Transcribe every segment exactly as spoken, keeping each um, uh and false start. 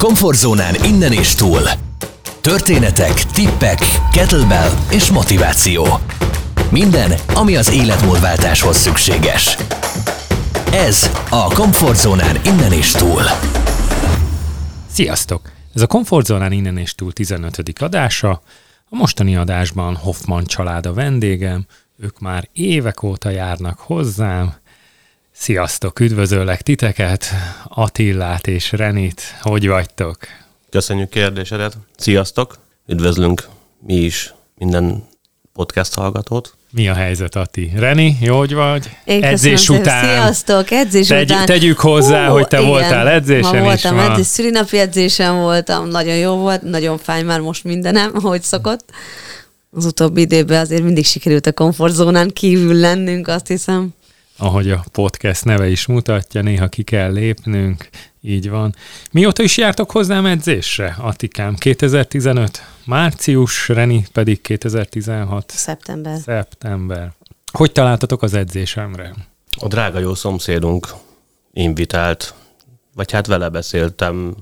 Komfortzónán innen és túl. Történetek, tippek, kettlebell és motiváció. Minden, ami az életmódváltáshoz szükséges. Ez a Komfortzónán innen és túl. Sziasztok! Ez a Komfortzónán innen és túl tizenötödik adása. A mostani adásban Hoffman család a vendégem. Ők már évek óta járnak hozzám. Sziasztok, üdvözöllek titeket, Attilát és Renit. Hogy vagytok? Köszönjük kérdésedet. Sziasztok, üdvözlünk mi is minden podcast hallgatót. Mi a helyzet, Ati? Reni, jó, hogy vagy? Én edzés után. Sziasztok, edzés Tegy, után. Tegyük hozzá, uh, hogy te igen, voltál edzésen ma voltam, is. Ma edzés, szülinapi edzésen voltam, nagyon jó volt, nagyon fáj már most mindenem, ahogy szokott. Az utóbbi időben azért mindig sikerült a komfortzónán kívül lennünk, azt hiszem. Ahogy a podcast neve is mutatja, néha ki kell lépnünk, így van. Mióta is jártok hozzám edzésre, Attikám? kétezer-tizenöt március, Reni pedig kétezer-tizenhat szeptember. szeptember. Hogy találtatok az edzésemre? A drága jó szomszédunk invitált, vagy hát vele beszéltem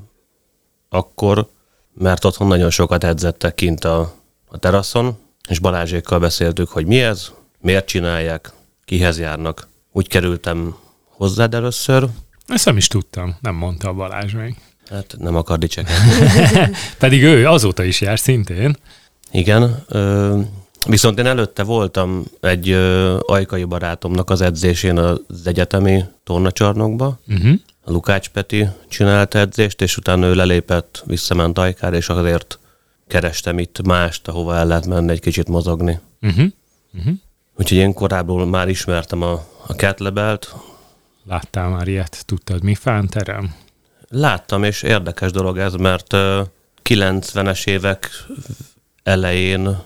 akkor, mert otthon nagyon sokat edzettek kint a, a teraszon, és Balázsékkal beszéltük, hogy mi ez, miért csinálják, kihez járnak. Úgy kerültem hozzád először. Ezt nem is tudtam, nem mondta a Balázs még. Hát nem akar dicsekedni. Pedig ő azóta is jár szintén. Igen, viszont én előtte voltam egy ajkai barátomnak az edzésén az egyetemi tornacsarnokba. Uh-huh. A Lukács Peti csinálta edzést, és utána ő lelépett, visszament ajkára, és azért kerestem itt mást, ahova el lehet menni egy kicsit mozogni. Uh-huh. Uh-huh. Úgyhogy én korábban már ismertem a, a kettlebellt. Láttál már ilyet? Tudtad, mi fánterem? Láttam, és érdekes dolog ez, mert kilencvenes évek elején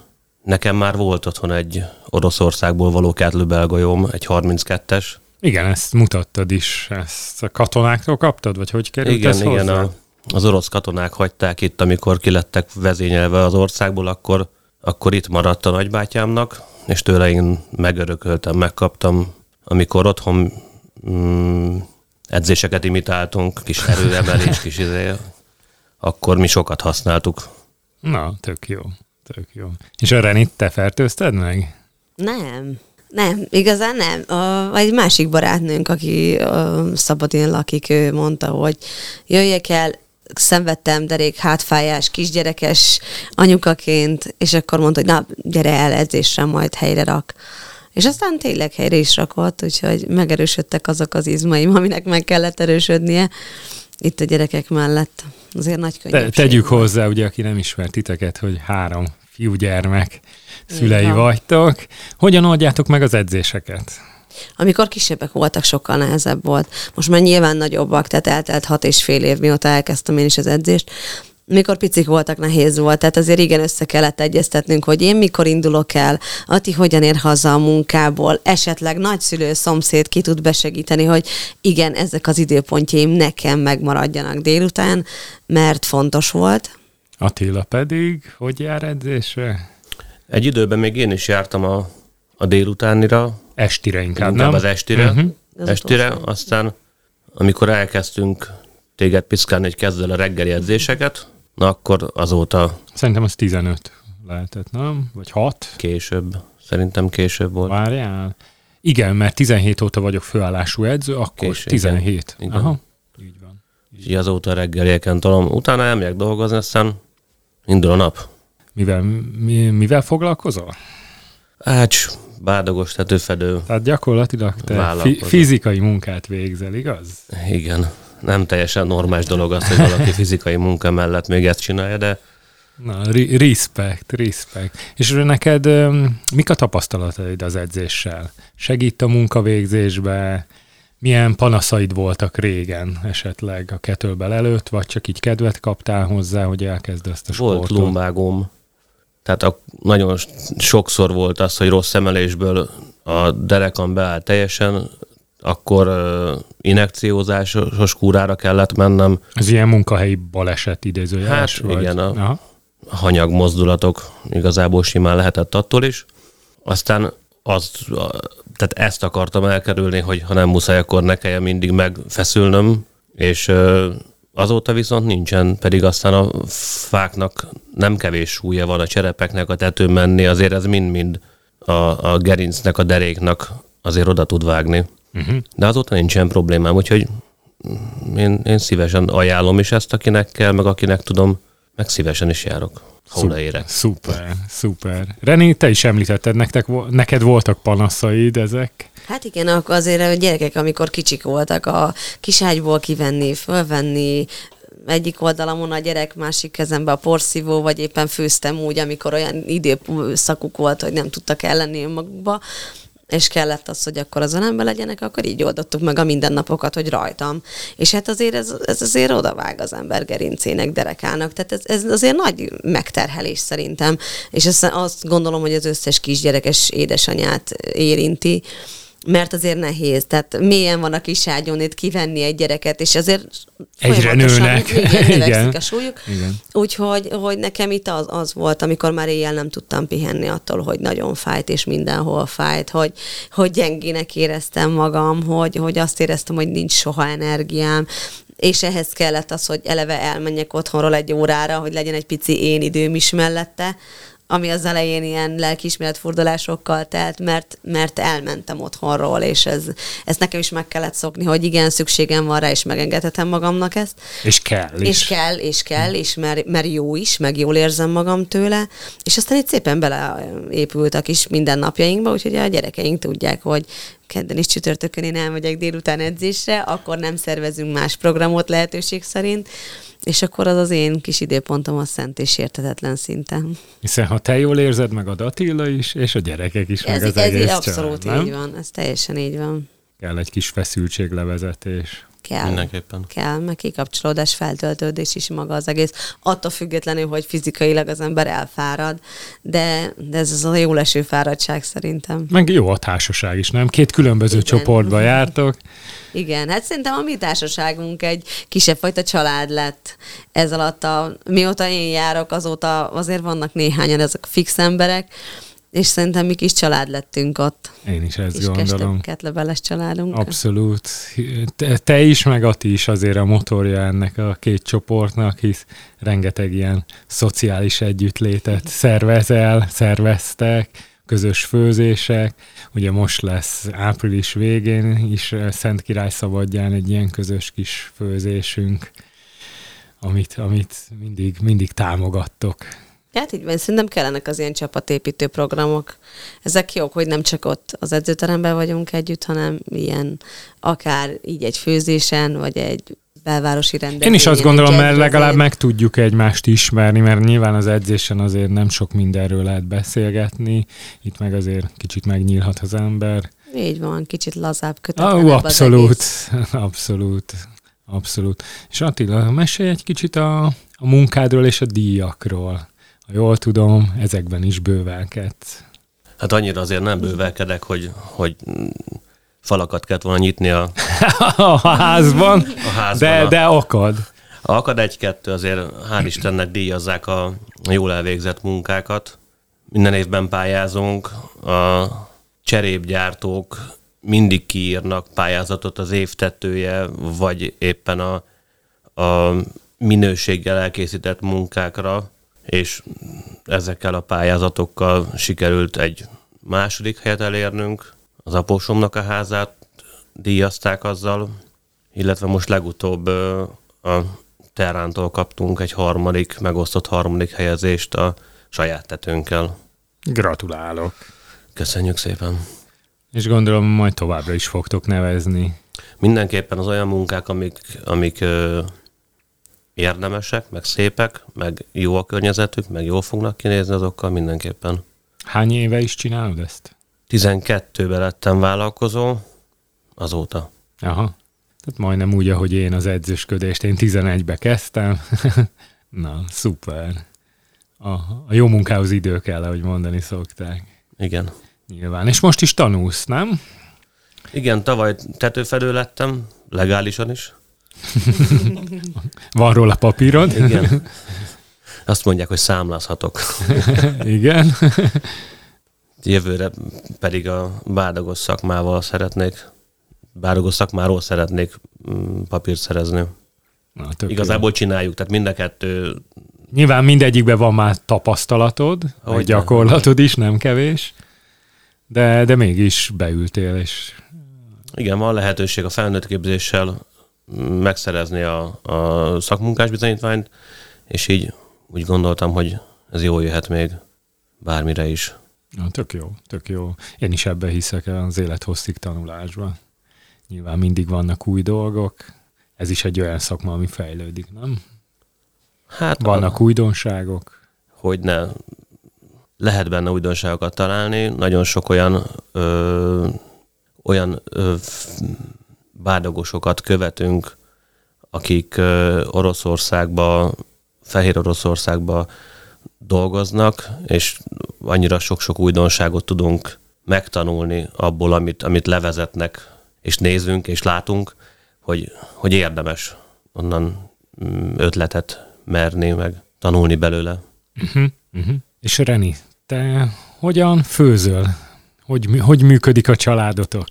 nekem már volt otthon egy Oroszországból való kettlebell golyóm, egy harminckettes. Igen, ezt mutattad is. Ezt a katonáktól kaptad, vagy hogy került igen, ez igen, hozzá? Igen, az orosz katonák hagyták itt, amikor kilettek vezényelve az országból, akkor, akkor itt maradt a nagybátyámnak, és tőle én megörököltem, megkaptam, amikor otthon mm, edzéseket imitáltunk, kis erőemelés, kis izé, akkor mi sokat használtuk. Na, tök jó, tök jó. És a Renit te fertőzted meg? Nem, nem, igazán nem. A, egy másik barátnőnk, aki a, szabadon lakik, ő mondta, hogy jöjjek el, szenvedtem derék hátfájás kisgyerekes anyukaként, és akkor mondta, hogy na, gyere el edzésre, majd helyre rak. És aztán tényleg helyre is rakott, úgyhogy megerősödtek azok az izmaim, aminek meg kellett erősödnie itt a gyerekek mellett. Azért nagy könnyebbség. Te, tegyük hozzá, ugye, aki nem ismer titeket, hogy három fiúgyermek szülei vagytok. Hogyan oldjátok meg az edzéseket? Amikor kisebbek voltak, sokkal nehezebb volt. Most már nyilván nagyobbak, tehát eltelt hat és fél év, mióta elkezdtem én is az edzést. Mikor picik voltak, nehéz volt, tehát azért igen össze kellett egyeztetnünk, hogy én mikor indulok el, Ati hogyan ér haza a munkából, esetleg nagyszülő, szomszéd ki tud besegíteni, hogy igen, ezek az időpontjaim nekem megmaradjanak délután, mert fontos volt. Attila pedig hogy jár edzésre? Egy időben még én is jártam a, a délutánira, Estire inkább, inkább nem? az estire. Uh-huh. Az estire, aztán amikor elkezdtünk téged piszkálni, hogy kezd el a reggeli edzéseket, na akkor azóta... Szerintem az tizenöt lehetett, nem? Vagy hat? Később. Szerintem később volt. Várjál. Igen, mert tizenhét óta vagyok főállású edző, akkor Késő, tizenhét. Igen. Aha. Így van. Így, így azóta reggelieken talán. Utána elmegyek dolgozni, aztán indul a nap. Mivel, mi, mivel foglalkozol? Ács... Bárdogos tetőfedő. Tehát gyakorlatilag te fi- fizikai munkát végzel, igaz? Igen. Nem teljesen normális dolog az, hogy valaki fizikai munka mellett még ezt csinálja, de... Na, ri- respect, respect. És neked mik a tapasztalataid az edzéssel? Segít a munkavégzésbe? Milyen panaszaid voltak régen esetleg a kettlebell előtt, vagy csak így kedvet kaptál hozzá, hogy elkezd ezt a sportot? Volt lumbágom. Tehát a, nagyon sokszor volt az, hogy rossz emelésből a derekam beáll teljesen, akkor uh, inekciózásos kúrára kellett mennem. Ez ilyen munkahelyi baleset idézőjeles? Hát vagy? Igen, a aha. hanyag mozdulatok igazából simán lehetett attól is. Aztán az, tehát ezt akartam elkerülni, hogy ha nem muszáj, akkor ne kelljen mindig megfeszülnöm, és uh, Azóta viszont nincsen, pedig aztán a fáknak nem kevés súlya van, a cserepeknek a tetőn menni, azért ez mind-mind a, a gerincnek, a deréknak azért oda tud vágni. Uh-huh. De azóta nincsen problémám, úgyhogy én, én szívesen ajánlom is ezt, akinek kell, meg akinek tudom, meg szívesen is járok. Hol érek. Szuper, szuper. Reni, te is említetted, nektek, neked voltak panaszaid ezek? Hát igen, akkor azért a gyerekek, amikor kicsik voltak, a kiságyból kivenni, fölvenni, egyik oldalamon a gyerek, másik kezembe a porszívó, vagy éppen főztem úgy, amikor olyan időszakuk volt, hogy nem tudtak ellenni önmagukba, és kellett az, hogy akkor az ölembe legyenek, akkor így oldottuk meg a mindennapokat, hogy rajtam. És hát azért ez, ez azért odavág az ember gerincének, derekának. Tehát ez, ez azért nagy megterhelés szerintem. És ezt, azt gondolom, hogy az összes kisgyerekes édesanyát érinti, mert azért nehéz. Tehát mélyen van a kiságyon itt kivenni egy gyereket, és azért egyre nőnek. Igen. A súlyuk. Igen. Úgyhogy hogy nekem itt az, az volt, amikor már éjjel nem tudtam pihenni attól, hogy nagyon fájt, és mindenhol fájt, hogy, hogy gyengének éreztem magam, hogy, hogy azt éreztem, hogy nincs soha energiám, és ehhez kellett az, hogy eleve elmenjek otthonról egy órára, hogy legyen egy pici én időm is mellette, ami az elején ilyen lelkiismeret-fordulásokkal telt, mert, mert elmentem otthonról, és ez, ezt nekem is meg kellett szokni, hogy igen, szükségem van rá, és megengedhetem magamnak ezt. És kell is. És kell, és kell, és mert, mert jó is, meg jól érzem magam tőle, és aztán itt szépen beleépült a kis mindennapjainkba, úgyhogy a gyerekeink tudják, hogy kedden és csütörtökön én elmegyek délután edzésre, akkor nem szervezünk más programot lehetőség szerint, és akkor az az én kis időpontom a szent és érthetetlen szinten. Hiszen ha te jól érzed, meg a Attila is, és a gyerekek is, ez, meg az ez egész család, abszolút nem? Így van, ez teljesen így van. Kell egy kis feszültséglevezetés. Kell. Mindenképpen. Kell, meg kikapcsolódás, feltöltődés is maga az egész. Attól függetlenül, hogy fizikailag az ember elfárad, de, de ez az a jó leső fáradtság szerintem. Meg jó a társaság is, nem? Két különböző Igen. csoportba jártok. Igen, hát szerintem a mi társaságunk egy kisebb fajta család lett ez alatt. A, mióta én járok, azóta azért vannak néhányan ezek fix emberek, és szerintem mi kis család lettünk ott. Én is ezt gondolom. Kis kettlebell-es családunk. Abszolút. Te, te is, meg Ati is azért a motorja ennek a két csoportnak, hisz rengeteg ilyen szociális együttlétet szervezel, szerveztek, közös főzések. Ugye most lesz április végén is Szentkirályszabadján egy ilyen közös kis főzésünk, amit, amit mindig, mindig támogattok. Hát így van, szerintem kellenek az ilyen csapatépítő programok. Ezek jók, hogy nem csak ott az edzőteremben vagyunk együtt, hanem ilyen akár így egy főzésen, vagy egy belvárosi rendezvényen. Én is azt gondolom, mert legalább azért meg tudjuk egymást ismerni, mert nyilván az edzésen azért nem sok mindenről lehet beszélgetni, itt meg azért kicsit megnyílhat az ember. Így van, kicsit lazább, kötetlenebb ah, abszolút, az egész. Abszolút, abszolút. És Attila, mesélj egy kicsit a, a munkádról és a díjakról. Ha jól tudom, ezekben is bővelkedsz. Hát annyira azért nem bővelkedek, hogy, hogy falakat kellett volna nyitni a, a házban, a házban de, a... de akad. Akad egy-kettő, azért hál' Istennek díjazzák a jól elvégzett munkákat. Minden évben pályázunk, a cserépgyártók mindig kiírnak pályázatot az évtetője, vagy éppen a, a minőséggel elkészített munkákra, és ezekkel a pályázatokkal sikerült egy második helyet elérnünk. Az apósomnak a házát díjazták azzal, illetve most legutóbb a Terrántól kaptunk egy harmadik, megosztott harmadik helyezést a saját tetőnkkel. Gratulálok! Köszönjük szépen! És gondolom, majd továbbra is fogtok nevezni. Mindenképpen az olyan munkák, amik... amik érdemesek, meg szépek, meg jó a környezetük, meg jól fognak kinézni, azokkal mindenképpen. Hány éve is csinálod ezt? tizenkettőben lettem vállalkozó, azóta. Aha, tehát majdnem úgy, ahogy én az edzősködést, én tizenegybe kezdtem. Na, szuper. A, a jó munkához idő kell, ahogy mondani szokták. Igen. Nyilván, és most is tanulsz, nem? Igen, tavaly tetőfedő lettem, legálisan is. Van róla papírod? Igen. Azt mondják, hogy számlázhatok. Igen. Jövőre pedig a bádogos szakmával szeretnék, bádogos szakmáról szeretnék papírt szerezni. Na, igazából jó. Csináljuk, tehát mind a kettő... Nyilván mindegyikben van már tapasztalatod, hogy vagy gyakorlatod is, nem kevés, de, de mégis beültél, és... Igen, van lehetőség a felnőtt képzéssel megszerezni a, a szakmunkás bizonyítványt, és így úgy gondoltam, hogy ez jól jöhet még bármire is. Na, tök jó, tök jó. Én is ebben hiszek az élethosszig tanulásban. Nyilván mindig vannak új dolgok. Ez is egy olyan szakma, ami fejlődik, nem? Hát vannak a... újdonságok. Hogyne. Lehet benne újdonságokat találni. Nagyon sok olyan ö, olyan ö, bárdogosokat követünk, akik ö, Oroszországba, Fehér Oroszországba dolgoznak, és annyira sok-sok újdonságot tudunk megtanulni abból, amit, amit levezetnek, és nézünk, és látunk, hogy, hogy érdemes onnan ötletet merni, meg tanulni belőle. Uh-huh, uh-huh. És Reni, te hogyan főzöl? Hogy, hogy működik a családotok?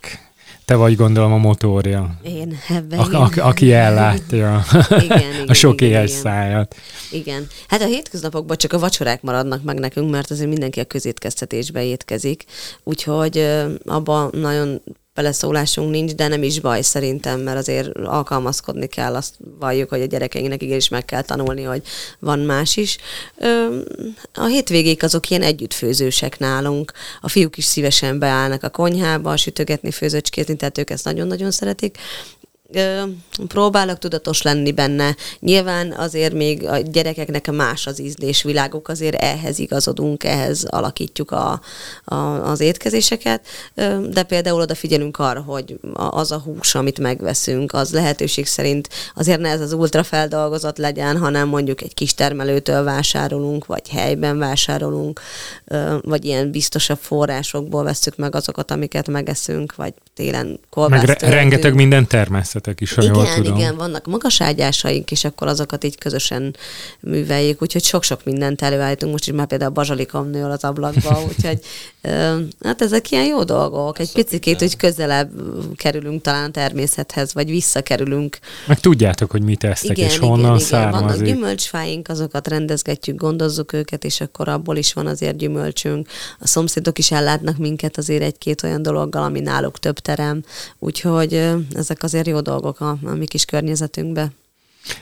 Te vagy, gondolom, a motorja. Én ebben. A, a, aki ellátja igen, igen, a sok éhes szájat. Igen. Hát a hétköznapokban csak a vacsorák maradnak meg nekünk, mert azért mindenki a közétkeztetésbe étkezik. Úgyhogy abban nagyon beleszólásunk nincs, de nem is baj szerintem, mert azért alkalmazkodni kell, azt valljuk, hogy a gyerekeinknek igenis meg kell tanulni, hogy van más is. A hétvégék azok ilyen együttfőzősek nálunk. A fiúk is szívesen beállnak a konyhába, sütögetni, főzöcskézni, tehát ők ezt nagyon-nagyon szeretik. Próbálok tudatos lenni benne. Nyilván azért még a gyerekeknek más az ízlésviláguk, azért ehhez igazodunk, ehhez alakítjuk a, a, az étkezéseket, de például odafigyelünk arra, hogy az a hús, amit megveszünk, az lehetőség szerint azért ne ez az ultrafeldolgozott legyen, hanem mondjuk egy kis termelőtől vásárolunk, vagy helyben vásárolunk, vagy ilyen biztosabb forrásokból vesszük meg azokat, amiket megeszünk, vagy télen kolbásztől. Meg re- rengeteg minden természet. Is, igen, tudom. Igen, vannak magaságyásaink, és akkor azokat így közösen műveljük, úgyhogy sok-sok mindent előállítunk, most is már például a bazsalikom nő az ablakba, úgyhogy hát ezek ilyen jó dolgok, egy picikét, hogy közelebb kerülünk talán a természethez, vagy visszakerülünk. Meg tudjátok, hogy mit esztek, igen, és igen, honnan igen, származik. Vannak gyümölcsfáink, azokat rendezgetjük, gondozzuk őket, és akkor abból is van azért gyümölcsünk. A szomszédok is ellátnak minket azért egy-két olyan dologgal, ami náluk több terem, úgyhogy ezek azért jó dolgok a, a mi kis környezetünkbe.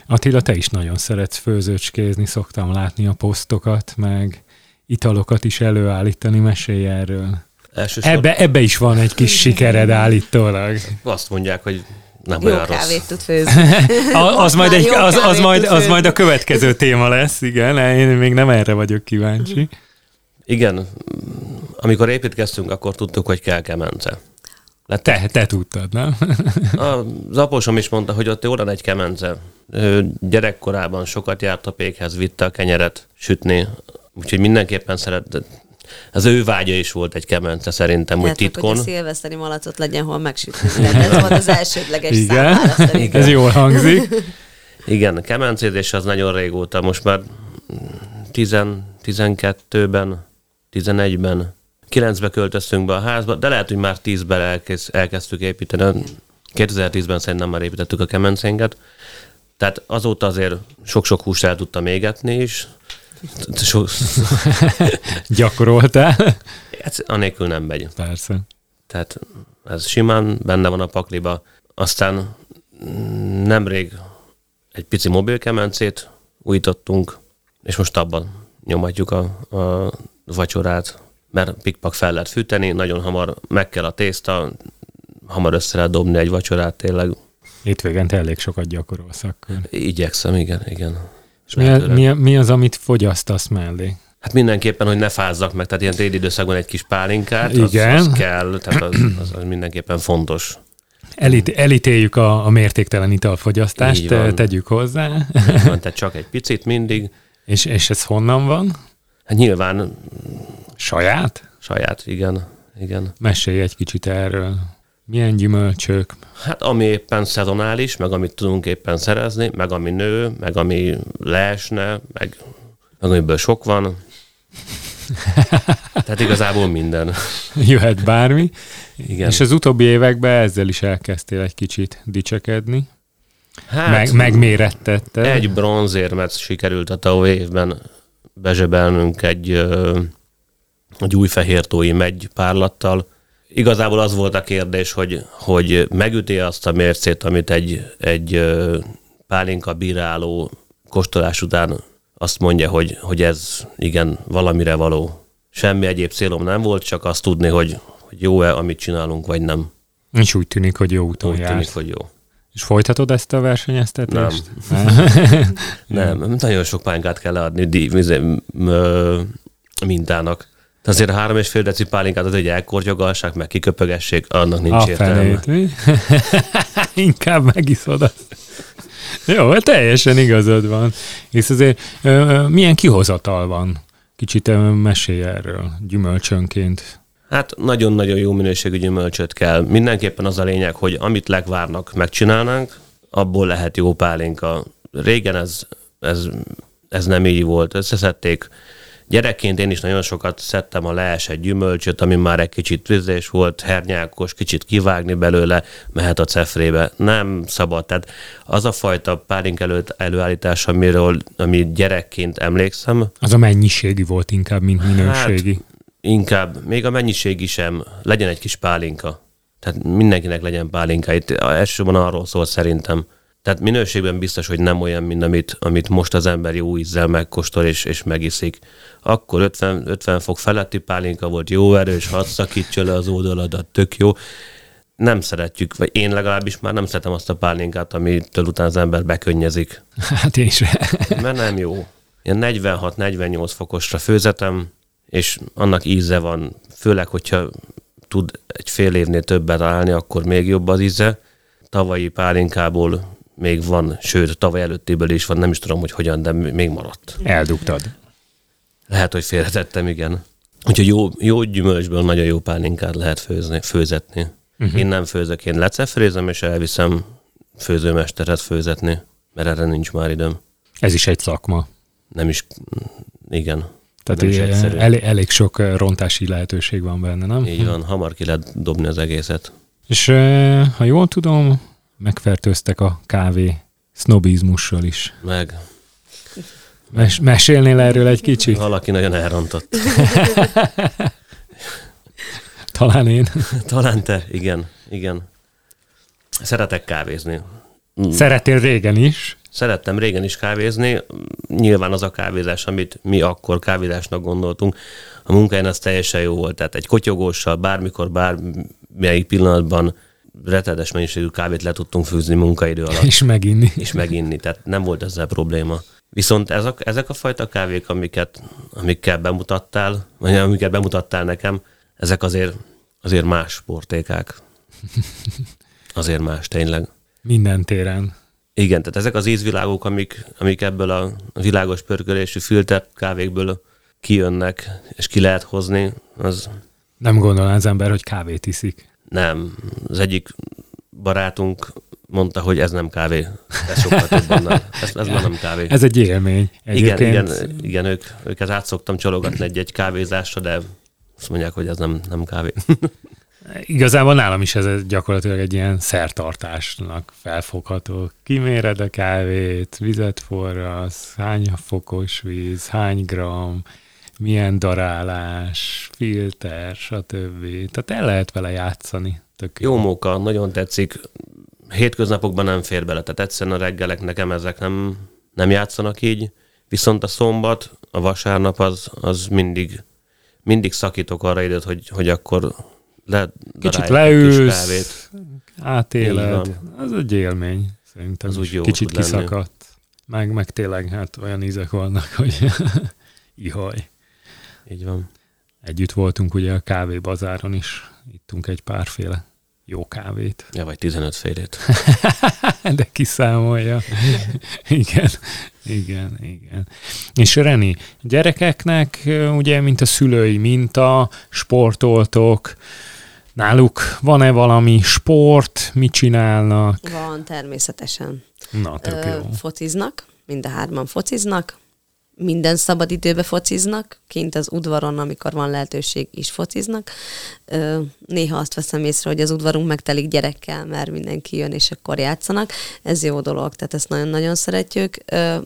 Attila, te is nagyon szeretsz főzőcskézni, szoktam látni a posztokat, meg italokat is előállítani, mesélj erről. Elsősor... Ebbe, ebbe is van egy kis sikered állítólag. Azt mondják, hogy nem jó olyan rossz. Jó kávét tud főzni. az, majd egy, az, az, majd, az majd a következő téma lesz, igen, én még nem erre vagyok kíváncsi. Igen, amikor építkeztünk, akkor tudtuk, hogy kell kemence. Te, te tudtad, nem? Az apósom is mondta, hogy ott óra egy kemence. Ő gyerekkorában sokat járt a pékhez, vitte a kenyeret sütni, úgyhogy mindenképpen szeretett. Az ő vágya is volt egy kemence, szerintem, hát, hogy titkon. Hogy a szilveszteri malacot legyen, hol megsütni. Ez volt az elsődleges számára. Ez jól hangzik. Igen, kemencézés az nagyon régóta. Most már tíz, tizenkettőben, tizenegyben, kilencbe költöztünk be a házba, de lehet, hogy már tízben elkezd, elkezdtük építeni. kétezer-tízben szerintem már építettük a kemencénket. Tehát azóta azért sok-sok húst el tudtam égetni is. Gyakoroltál? Anélkül nem megy. Persze. Tehát ez simán benne van a pakliba. Aztán nemrég egy pici mobil kemencét újítottunk, és most abban nyomatjuk a, a vacsorát. Mert pikpak fel lehet fűteni, nagyon hamar meg kell a tészta, hamar össze lehet dobni egy vacsorát tényleg. Hétvégente elég sokat gyakorolsz akkor. Igyekszem, igen, igen. És mi, a, mi, a, mi az, amit fogyasztasz mellé? Hát mindenképpen, hogy ne fázzak meg, tehát ilyen téli időszakban egy kis pálinkát, az, az kell, tehát az, az, az mindenképpen fontos. Elit, elítéljük a, a mértéktelen italfogyasztást, tegyük hozzá. Így van, tehát csak egy picit mindig. És, és ez honnan van? Hát nyilván... Saját? Saját, igen. igen. Mesélj egy kicsit erről. Milyen gyümölcsök? Hát ami éppen szezonális, meg amit tudunk éppen szerezni, meg ami nő, meg ami leesne, meg, meg amiből sok van. Tehát igazából minden. Jöhet bármi. Igen. És az utóbbi években ezzel is elkezdtél egy kicsit dicsekedni. Hát, meg, megmérettette. Egy bronzérmet sikerült a tavaly évben bezsebelnünk egy, egy újfehértói megy párlattal. Igazából az volt a kérdés, hogy, hogy megüti azt a mércét, amit egy, egy pálinka bíráló kóstolás után azt mondja, hogy, hogy ez igen, valamire való. Semmi egyéb célom nem volt, csak azt tudni, hogy, hogy jó-e, amit csinálunk, vagy nem. És úgy tűnik, hogy jó úton jársz. Úgy tűnik, hogy jó. És folytatod ezt a versenyeztetést? Nem. Nem. Nem. Nagyon sok pálinkát kell leadni mintának. Azért három és fél deci pálinkát az egy elkortyogalsák, meg kiköpögessék, annak nincs a értelme. Felét, inkább megiszod azt. Jó, teljesen igazad van. És azért milyen kihozatal van? Kicsit mesélj erről gyümölcsönként. Hát nagyon-nagyon jó minőségű gyümölcsöt kell. Mindenképpen az a lényeg, hogy amit legvárnak, megcsinálnánk, abból lehet jó pálinka. Régen ez, ez, ez nem így volt. Összeszedték. Gyerekként én is nagyon sokat szedtem a leesett gyümölcsöt, ami már egy kicsit tüzés volt, hernyákos, kicsit kivágni belőle, mehet a cefrébe. Nem szabad. Tehát az a fajta pálinka előállítás, amiről, ami gyerekként emlékszem. Az a mennyiségi volt inkább, mint minőségi. Hát, inkább, még a mennyiségi sem. Legyen egy kis pálinka. Tehát mindenkinek legyen pálinka. Itt elsősorban arról szól szerintem. Tehát minőségben biztos, hogy nem olyan, mint amit, amit most az ember jó ízzel megkóstol és, és megiszik. Akkor ötven, ötven fok feletti pálinka volt, jó erős, hadd szakítsa le az oldaladat, tök jó. Nem szeretjük, vagy én legalábbis már nem szeretem azt a pálinkát, amitől utána az ember bekönnyezik. Hát én sem. Mert nem jó. Ilyen negyvenhat-negyvennyolc fokosra főzetem, és annak íze van. Főleg, hogyha tud egy fél évnél többet állni, akkor még jobb az íze. Tavalyi pálinkából még van, sőt, tavaly előttéből is van, nem is tudom, hogy hogyan, de még maradt. Eldugtad. Lehet, hogy félretettem, igen. Úgyhogy jó, jó gyümölcsből nagyon jó pálinkát lehet főzni, főzetni. Uh-huh. Én nem főzök, én lecefrézem, és elviszem főzőmesteret főzetni, mert erre nincs már időm. Ez is egy szakma. Nem is, igen. Tehát nem is elég, elég sok rontási lehetőség van benne, nem? Így van, hamar ki lehet dobni az egészet. És ha jól tudom, megfertőztek a kávé sznobizmussal is. Meg. Mes- mesélnél erről egy kicsit? Valaki nagyon elrontott. Talán én. Talán te, igen. igen. Szeretek kávézni. Szerettél régen is? Szerettem régen is kávézni. Nyilván az a kávézás, amit mi akkor kávézásnak gondoltunk, a munkáján az teljesen jó volt. Tehát egy kotyogóssal bármikor, bármelyik pillanatban retedes mennyiségű kávét le tudtunk fűzni munkaidő alatt. És meginni. És meginni, tehát nem volt ezzel probléma. Viszont ezek, ezek a fajta kávék, amiket, amikkel bemutattál, vagy amiket bemutattál nekem, ezek azért, azért más sportékák. Azért más, tényleg. Minden téren. Igen, tehát ezek az ízvilágok, amik, amik ebből a világos pörkölésű filtert kávékből kijönnek, és ki lehet hozni, az... Nem gondolná az ember, hogy kávét iszik. Nem. Az egyik barátunk mondta, hogy ez nem kávé. Ez sokkal több nem. Ez, ez már nem kávé. Ez egy élmény. Egyébként... Igen, igen, igen ők, őket át szoktam csalogatni egy-egy kávézásra, de azt mondják, hogy ez nem, nem kávé. Igazából nálam is ez gyakorlatilag egy ilyen szertartásnak felfogható. Kiméred a kávét, vizet forrasz, hány fokos víz, hány gram... milyen darálás, filter, stb. Tehát el lehet vele játszani. Tök jó móka, nagyon tetszik. Hétköznapokban nem fér bele, tehát egyszerűen a reggelek nekem ezek nem, nem játszanak így, viszont a szombat, a vasárnap az, az mindig, mindig szakítok arra időt, hogy, hogy akkor le, kicsit leülsz, átéled. Ez egy élmény, szerintem úgy kicsit kiszakadt. Meg, meg tényleg hát olyan ízek vannak, hogy ihaj. Így van. Együtt voltunk ugye a kávébazáron is. Ittunk egy párféle jó kávét. Ja, vagy tizenöt félét. De kiszámolja. Igen, igen, igen. És Reni, gyerekeknek ugye, mint a szülői minta, sportoltok, náluk van-e valami sport, mit csinálnak? Van, természetesen. Na, tök jó. Fociznak, mind a hárman fociznak. minden szabad időbe fociznak, kint az udvaron, amikor van lehetőség, is fociznak. Néha azt veszem észre, hogy az udvarunk megtelik gyerekkel, mert mindenki jön, és akkor játszanak. Ez jó dolog, tehát ezt nagyon-nagyon szeretjük.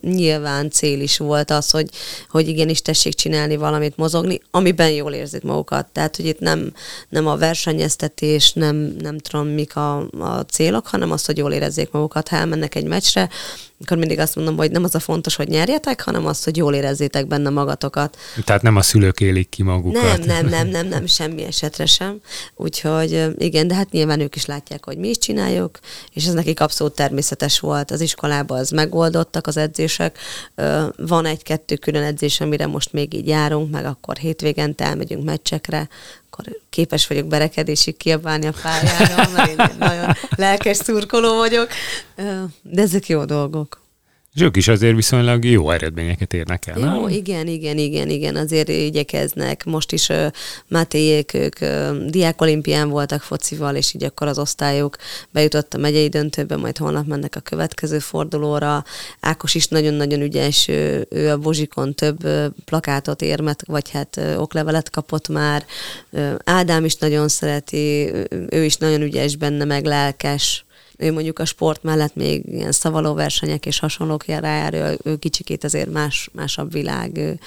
Nyilván cél is volt az, hogy, hogy igenis tessék csinálni valamit, mozogni, amiben jól érzik magukat. Tehát, hogy itt nem, nem a versenyeztetés, nem, nem tudom mik a, a célok, hanem az, hogy jól érezzék magukat. Ha elmennek egy meccsre, akkor mindig azt mondom, hogy nem az a fontos, hogy nyerjetek, hanem az, hogy jól érezzétek benne magatokat. Tehát nem a szülők élik ki magukat. Nem, nem, nem, nem, nem semmi esetre sem. Úgyhogy igen, de hát nyilván ők is látják, hogy mi is csináljuk, és ez nekik abszolút természetes volt. Az iskolában az megoldottak az edzések. Van egy-kettő külön edzés, amire most még így járunk, meg akkor hétvégente elmegyünk meccsekre, akkor képes vagyok berekedésig kiabálni a pályára, mert én nagyon lelkes szurkoló vagyok, de ezek jó dolgok. És ők is azért viszonylag jó eredményeket érnek el, nem? Jó, igen, igen, igen, igen, azért igyekeznek. Most is uh, Mátéjék, ők uh, Diákolimpián voltak focival, és így akkor az osztályuk bejutott a megyei döntőbe, majd holnap mennek a következő fordulóra. Ákos is nagyon-nagyon ügyes, ő, ő a Bozsikon több uh, plakátot, érmet, vagy hát uh, oklevelet kapott már. Uh, Ádám is nagyon szereti, uh, ő is nagyon ügyes benne, meg lelkes. Ő mondjuk a sport mellett még ilyen szavaló versenyek és hasonlók jár, ő, ő kicsikét azért más, másabb világ, ő,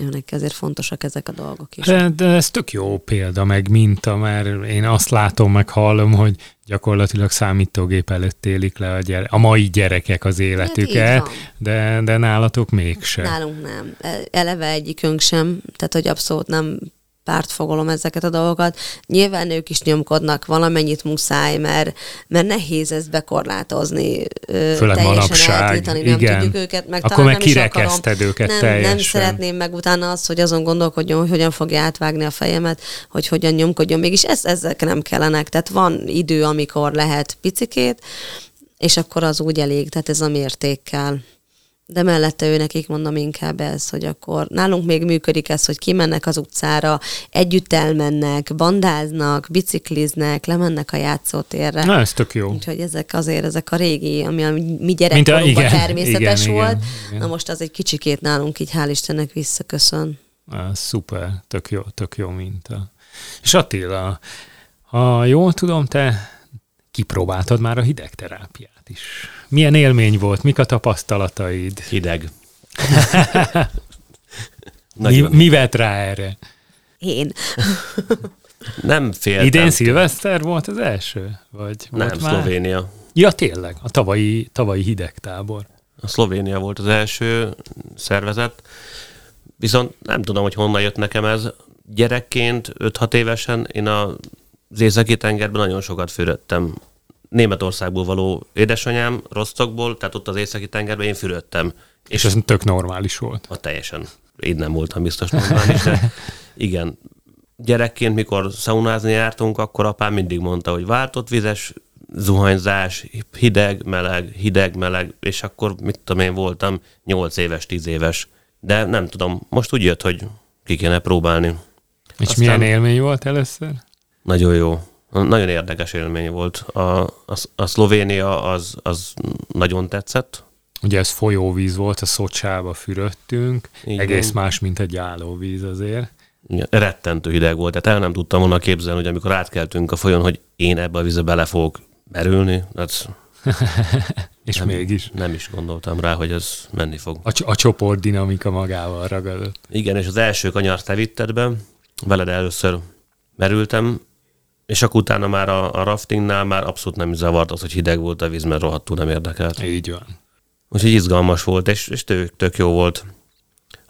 őnek azért fontosak ezek a dolgok is. De, de ez tök jó példa, meg minta, mert én azt látom, meg hallom, hogy gyakorlatilag számítógép előtt élik le a, gyere- a mai gyerekek az életüket, de, de nálatok mégsem. Nálunk nem. Eleve egyikünk sem, tehát hogy abszolút nem pártfogolom ezeket a dolgokat. Nyilván ők is nyomkodnak, valamennyit muszáj, mert, mert nehéz ezt bekorlátozni. Főleg manapság. Nem tudjuk őket, meg akkor meg kirekeszted őket nem, teljesen. Nem szeretném meg utána azt, hogy azon gondolkodjon, hogy hogyan fogja átvágni a fejemet, hogy hogyan nyomkodjon. Mégis ez, ezek nem kellenek. Tehát van idő, amikor lehet picikét, és akkor az úgy elég. Tehát ez a mértékkel. De mellette ő nekik mondom inkább ez, hogy akkor nálunk még működik ez, hogy kimennek az utcára, együtt elmennek, bandáznak, bicikliznek, lemennek a játszótérre. Na, ez tök jó. Úgyhogy ezek azért, ezek a régi, ami a mi gyerekkorunkban természetes igen, volt. Igen, igen. Na most az egy kicsikét nálunk így hál' Istennek visszaköszön. Á, szuper, tök jó, tök jó minta. És Attila, ha jól tudom, te kipróbáltad már a hidegterápiát is. Milyen élmény volt? Mik a tapasztalataid? Hideg. mi, mi vett rá erre? Én. Nem féltem. Idén szilveszter volt az első? Vagy Nem, volt Szlovénia. Ja, tényleg, a tavalyi, tavalyi hidegtábor. A Szlovénia volt az első szervezet, viszont nem tudom, hogy honnan jött nekem ez. Gyerekként, öt-hat évesen én az Északi-tengerben nagyon sokat fürödtem. Németországból való édesanyám, Rostockból, tehát ott az Északi-tengerben én fürödtem. És, és ez tök normális volt. A teljesen. Én nem voltam biztos normális, de igen. Gyerekként, mikor szaunázni jártunk, akkor apám mindig mondta, hogy váltott vizes, zuhanyzás, hideg, meleg, hideg, meleg, és akkor mit tudom én voltam, nyolc éves, tíz éves. De nem tudom, most úgy jött, hogy ki kéne próbálni. És aztán milyen élmény volt először? Nagyon jó. Nagyon érdekes élmény volt. A, a, a Szlovénia az, az nagyon tetszett. Ugye ez folyóvíz volt, a Szocsába fürödtünk. Igen. Egész más, mint egy állóvíz azért. Igen. Rettentő hideg volt. Tehát el nem tudtam volna képzelni, hogy amikor átkeltünk a folyón, hogy én ebbe a vízbe bele fogok merülni. Hát és nem, mégis. Nem is gondoltam rá, hogy ez menni fog. A, a csoport dinamika magával ragadott. Igen, és az első kanyar te vitted be. Veled először merültem. És akkor utána már a, a raftingnál már abszolút nem zavart az, hogy hideg volt a víz, mert rohadtul nem érdekelt. Így van. Úgyhogy izgalmas volt, és, és tök, tök jó volt.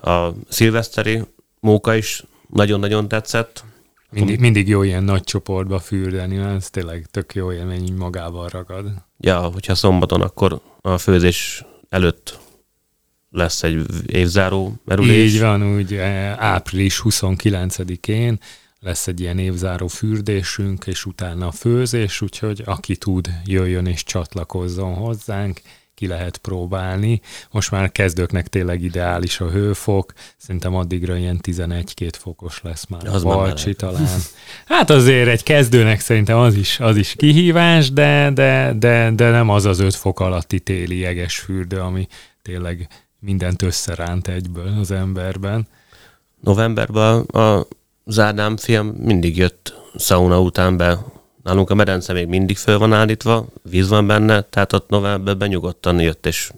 A szilveszteri móka is nagyon-nagyon tetszett. Mindig, mindig jó ilyen nagy csoportba fürdeni, ez tényleg tök jó élmény, magával ragad. Ja, hogyha szombaton, akkor a főzés előtt lesz egy évzáró merülés. Így van, úgy április huszonkilencedikén lesz egy ilyen évzáró fürdésünk, és utána a főzés, úgyhogy aki tud, jöjjön és csatlakozzon hozzánk, ki lehet próbálni. Most már kezdőknek tényleg ideális a hőfok, szerintem addigra ilyen tizenegy-két fokos lesz már az a balcsi talán. Hát azért egy kezdőnek szerintem az is, az is kihívás, de, de, de, de nem az az öt fok alatti téli jeges fürdő, ami tényleg mindent összeránt egyből az emberben. Novemberben a Zádám fiam mindig jött szauna után be. Nálunk a medence még mindig föl van állítva, víz van benne, tehát ott novemberben nyugodtan jött, és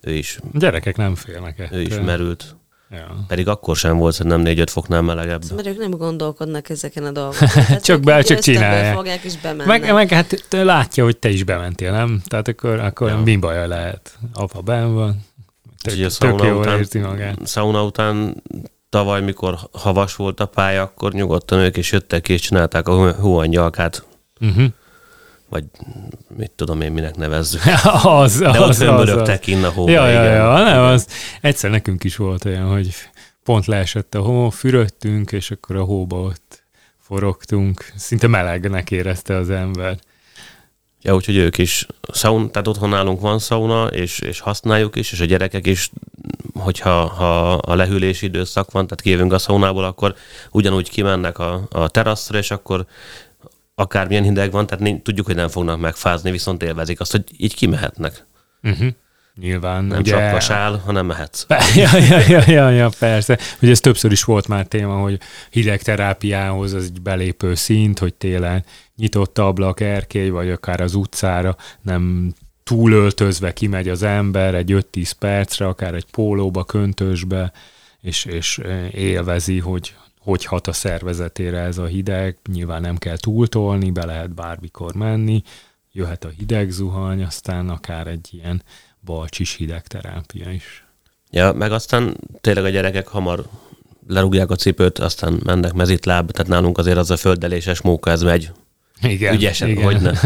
ő is. A gyerekek nem félnek ettől. Ő is merült. Ja. Pedig akkor sem volt, hogy nem négy-öt foknál melegebb. Mert ők nem gondolkodnak ezeken a dolgokon. Hát csak be, csak csinálják. Meg, meg hát látja, hogy te is bementél, nem? Tehát akkor, akkor ja. mi baja lehet? Apa benn van, tök, tök jól után, érzi magát. Szauna után tavaly, mikor havas volt a pálya, akkor nyugodtan ők is jöttek és csinálták a hóangyalkát. Uh-huh. Vagy mit tudom én, minek nevezzük. az, De ott fönnbörögtek innen a hóba. Ja, ja, ja, nem, az. Egyszer nekünk is volt olyan, hogy pont leesett a hó, fürödtünk, és akkor a hóba ott forogtunk. Szinte melegnek érezte az ember. Ja, úgyhogy ők is. Szaun, tehát otthon nálunk van szauna, és, és használjuk is, és a gyerekek is, hogyha ha a lehűlési időszak van, tehát kijövünk a szaunából, akkor ugyanúgy kimennek a, a teraszra, és akkor akármilyen hideg van, tehát nem, tudjuk, hogy nem fognak megfázni, viszont élvezik azt, hogy így kimehetnek. Uh-huh. Nyilván. Nem ugye... csak vasál, hanem mehetsz. Ja, ja, ja, ja, ja, persze. Ugye ez többször is volt már téma, hogy hidegterápiához az egy belépő szint, hogy télen nyitott ablak, erkély, vagy akár az utcára nem túlöltözve kimegy az ember egy öt-tíz percre, akár egy pólóba, köntösbe, és, és élvezi, hogy hogy hat a szervezetére ez a hideg, nyilván nem kell túltolni, be lehet bármikor menni, jöhet a hideg zuhany, aztán akár egy ilyen balcsis hidegterápia is. Ja, meg aztán tényleg a gyerekek hamar lerúgják a cipőt, aztán mennek mezitláb, tehát nálunk azért az a földeléses móka, ez megy. Igen, ügyesen, igen. Hogyne.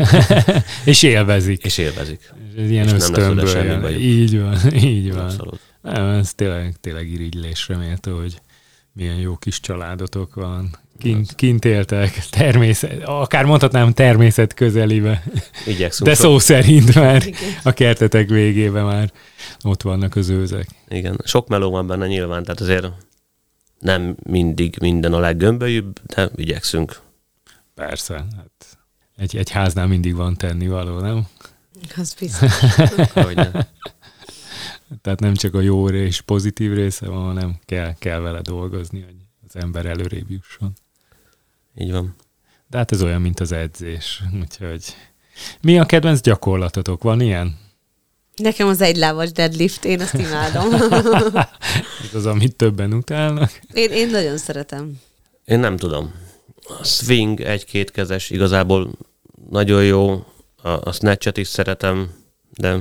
És élvezik. És élvezik. És ilyen ösztönből. Így van, így van. Abszolút. Nem, ez tényleg, tényleg irigylésre méltó, hogy milyen jó kis családotok van. Kint, kint éltek, természet, akár mondhatnám természet közelibe. Igyekszünk. De szó szerint már a kertetek végébe már ott vannak az őzek. Igen, sok meló van benne nyilván, tehát azért nem mindig minden a leggömbölyűbb, de igyekszünk. Persze, hát egy, egy háznál mindig van tennivaló, nem? Az biztos. Tehát nem csak a jó és pozitív része van, hanem kell, kell vele dolgozni, hogy az ember előrébb jusson. Így van. De hát ez olyan, mint az edzés. Úgyhogy mi a kedvenc gyakorlatotok? Van ilyen? Nekem az egylábas deadlift, én azt imádom. Ez az, amit többen utálnak. Én, én nagyon szeretem. Én nem tudom. A swing egy-kétkezes igazából nagyon jó. A, a snatchet is szeretem, de...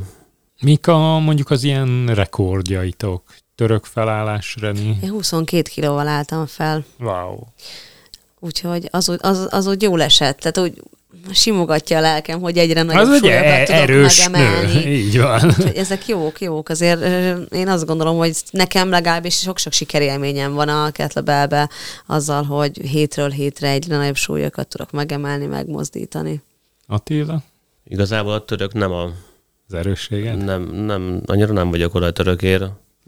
Mik a mondjuk az ilyen rekordjaitok? Török felállás, Reni? Én huszonkét kilóval álltam fel. Wow. Úgyhogy az, az, az úgy jól esett. Tehát úgy simogatja a lelkem, hogy egyre nagyobb súlyokat tudok megemelni. Így van. Úgyhogy ezek jók, jók. Azért én azt gondolom, hogy nekem legalábbis sok-sok sikerélményem van a kettlebellbe azzal, hogy hétről hétre egyre nagyobb súlyokat tudok megemelni, megmozdítani. Attila? Igazából a török nem a az erősséged? Nem, nem, annyira nem vagyok oda a törökért.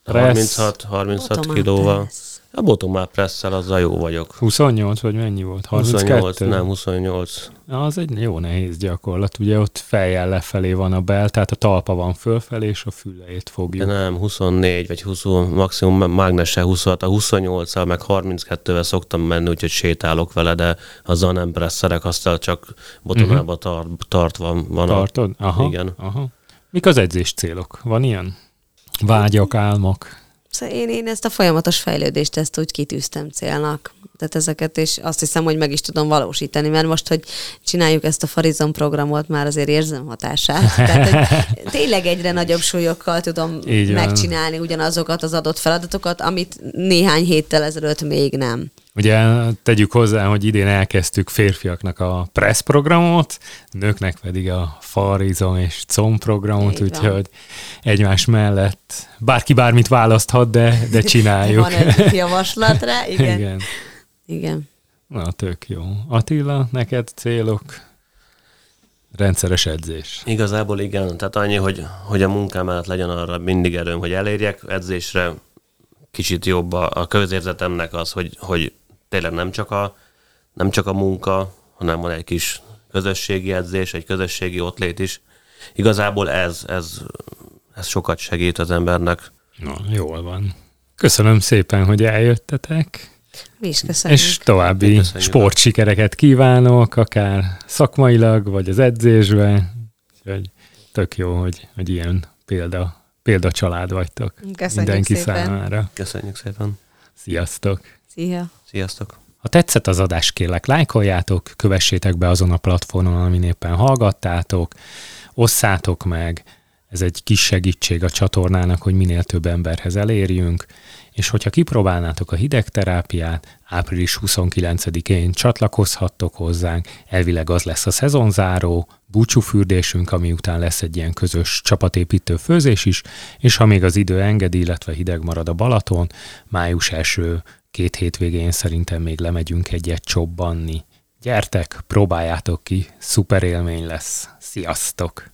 harminchat-harminchat kilóval. A bottom-up presszel azzal jó vagyok. huszonnyolc vagy mennyi volt? harminckettő? huszonnyolc, nem huszonnyolc. Na, az egy jó nehéz gyakorlat. Ugye ott fejjel lefelé van a bel, tehát a talpa van fölfelé, és a füleit fogjuk. Nem, huszonnégy vagy húsz, maximum mágnessel huszonhat. A huszonnyolccal meg harminckettővel szoktam menni, úgyhogy sétálok vele, de azzal nem presszelek, aztán csak bottom-upba tar- tartva van. Tartod? A... Aha, igen. Aha. Mik az edzés célok? Van ilyen? Vágyak, álmok? Én, én ezt a folyamatos fejlődést, ezt úgy kitűztem célnak. Tehát ezeket, és azt hiszem, hogy meg is tudom valósítani, mert most, hogy csináljuk ezt a Farizon programot, már azért érzem hatását. Tehát, hogy tényleg egyre nagyobb súlyokkal tudom így megcsinálni van. Ugyanazokat az adott feladatokat, amit néhány héttel ezelőtt még nem. Ugye tegyük hozzá, hogy idén elkezdtük férfiaknak a press programot, nőknek pedig a farizom és com programot, úgyhogy egymás mellett bárki bármit választhat, de, de csináljuk. Van egy javaslat rá, igen. igen. igen. Na, tök jó. Attila, neked célok? Rendszeres edzés. Igazából igen, tehát annyi, hogy, hogy a munkám át legyen arra mindig erőm, hogy elérjek edzésre. Kicsit jobb a, a közérzetemnek az, hogy, hogy tényleg nem csak, a, nem csak a munka, hanem van egy kis közösségi edzés, egy közösségi ottlét is. Igazából ez, ez, ez sokat segít az embernek. Na, jól van. Köszönöm szépen, hogy eljöttetek. Mi is köszönjük. És további sportsikereket kívánok, akár szakmailag, vagy az edzésben. Úgyhogy tök jó, hogy, hogy ilyen példa, példacsalád vagytok. Köszönjük mindenki szépen. Számára. Köszönjük szépen. Sziasztok. Szia. Sziasztok. Ha tetszett az adás, kérlek, lájkoljátok, kövessétek be azon a platformon, amin éppen hallgattátok, osszátok meg, ez egy kis segítség a csatornának, hogy minél több emberhez elérjünk, és hogyha kipróbálnátok a hidegterápiát, április huszonkilencedikén csatlakozhattok hozzánk, elvileg az lesz a szezonzáró, búcsúfürdésünk, ami után lesz egy ilyen közös csapatépítő főzés is, és ha még az idő engedi, illetve hideg marad a Balaton, május első két hétvégén szerintem még lemegyünk egyet csobbanni. Gyertek, próbáljátok ki, szuper élmény lesz. Sziasztok!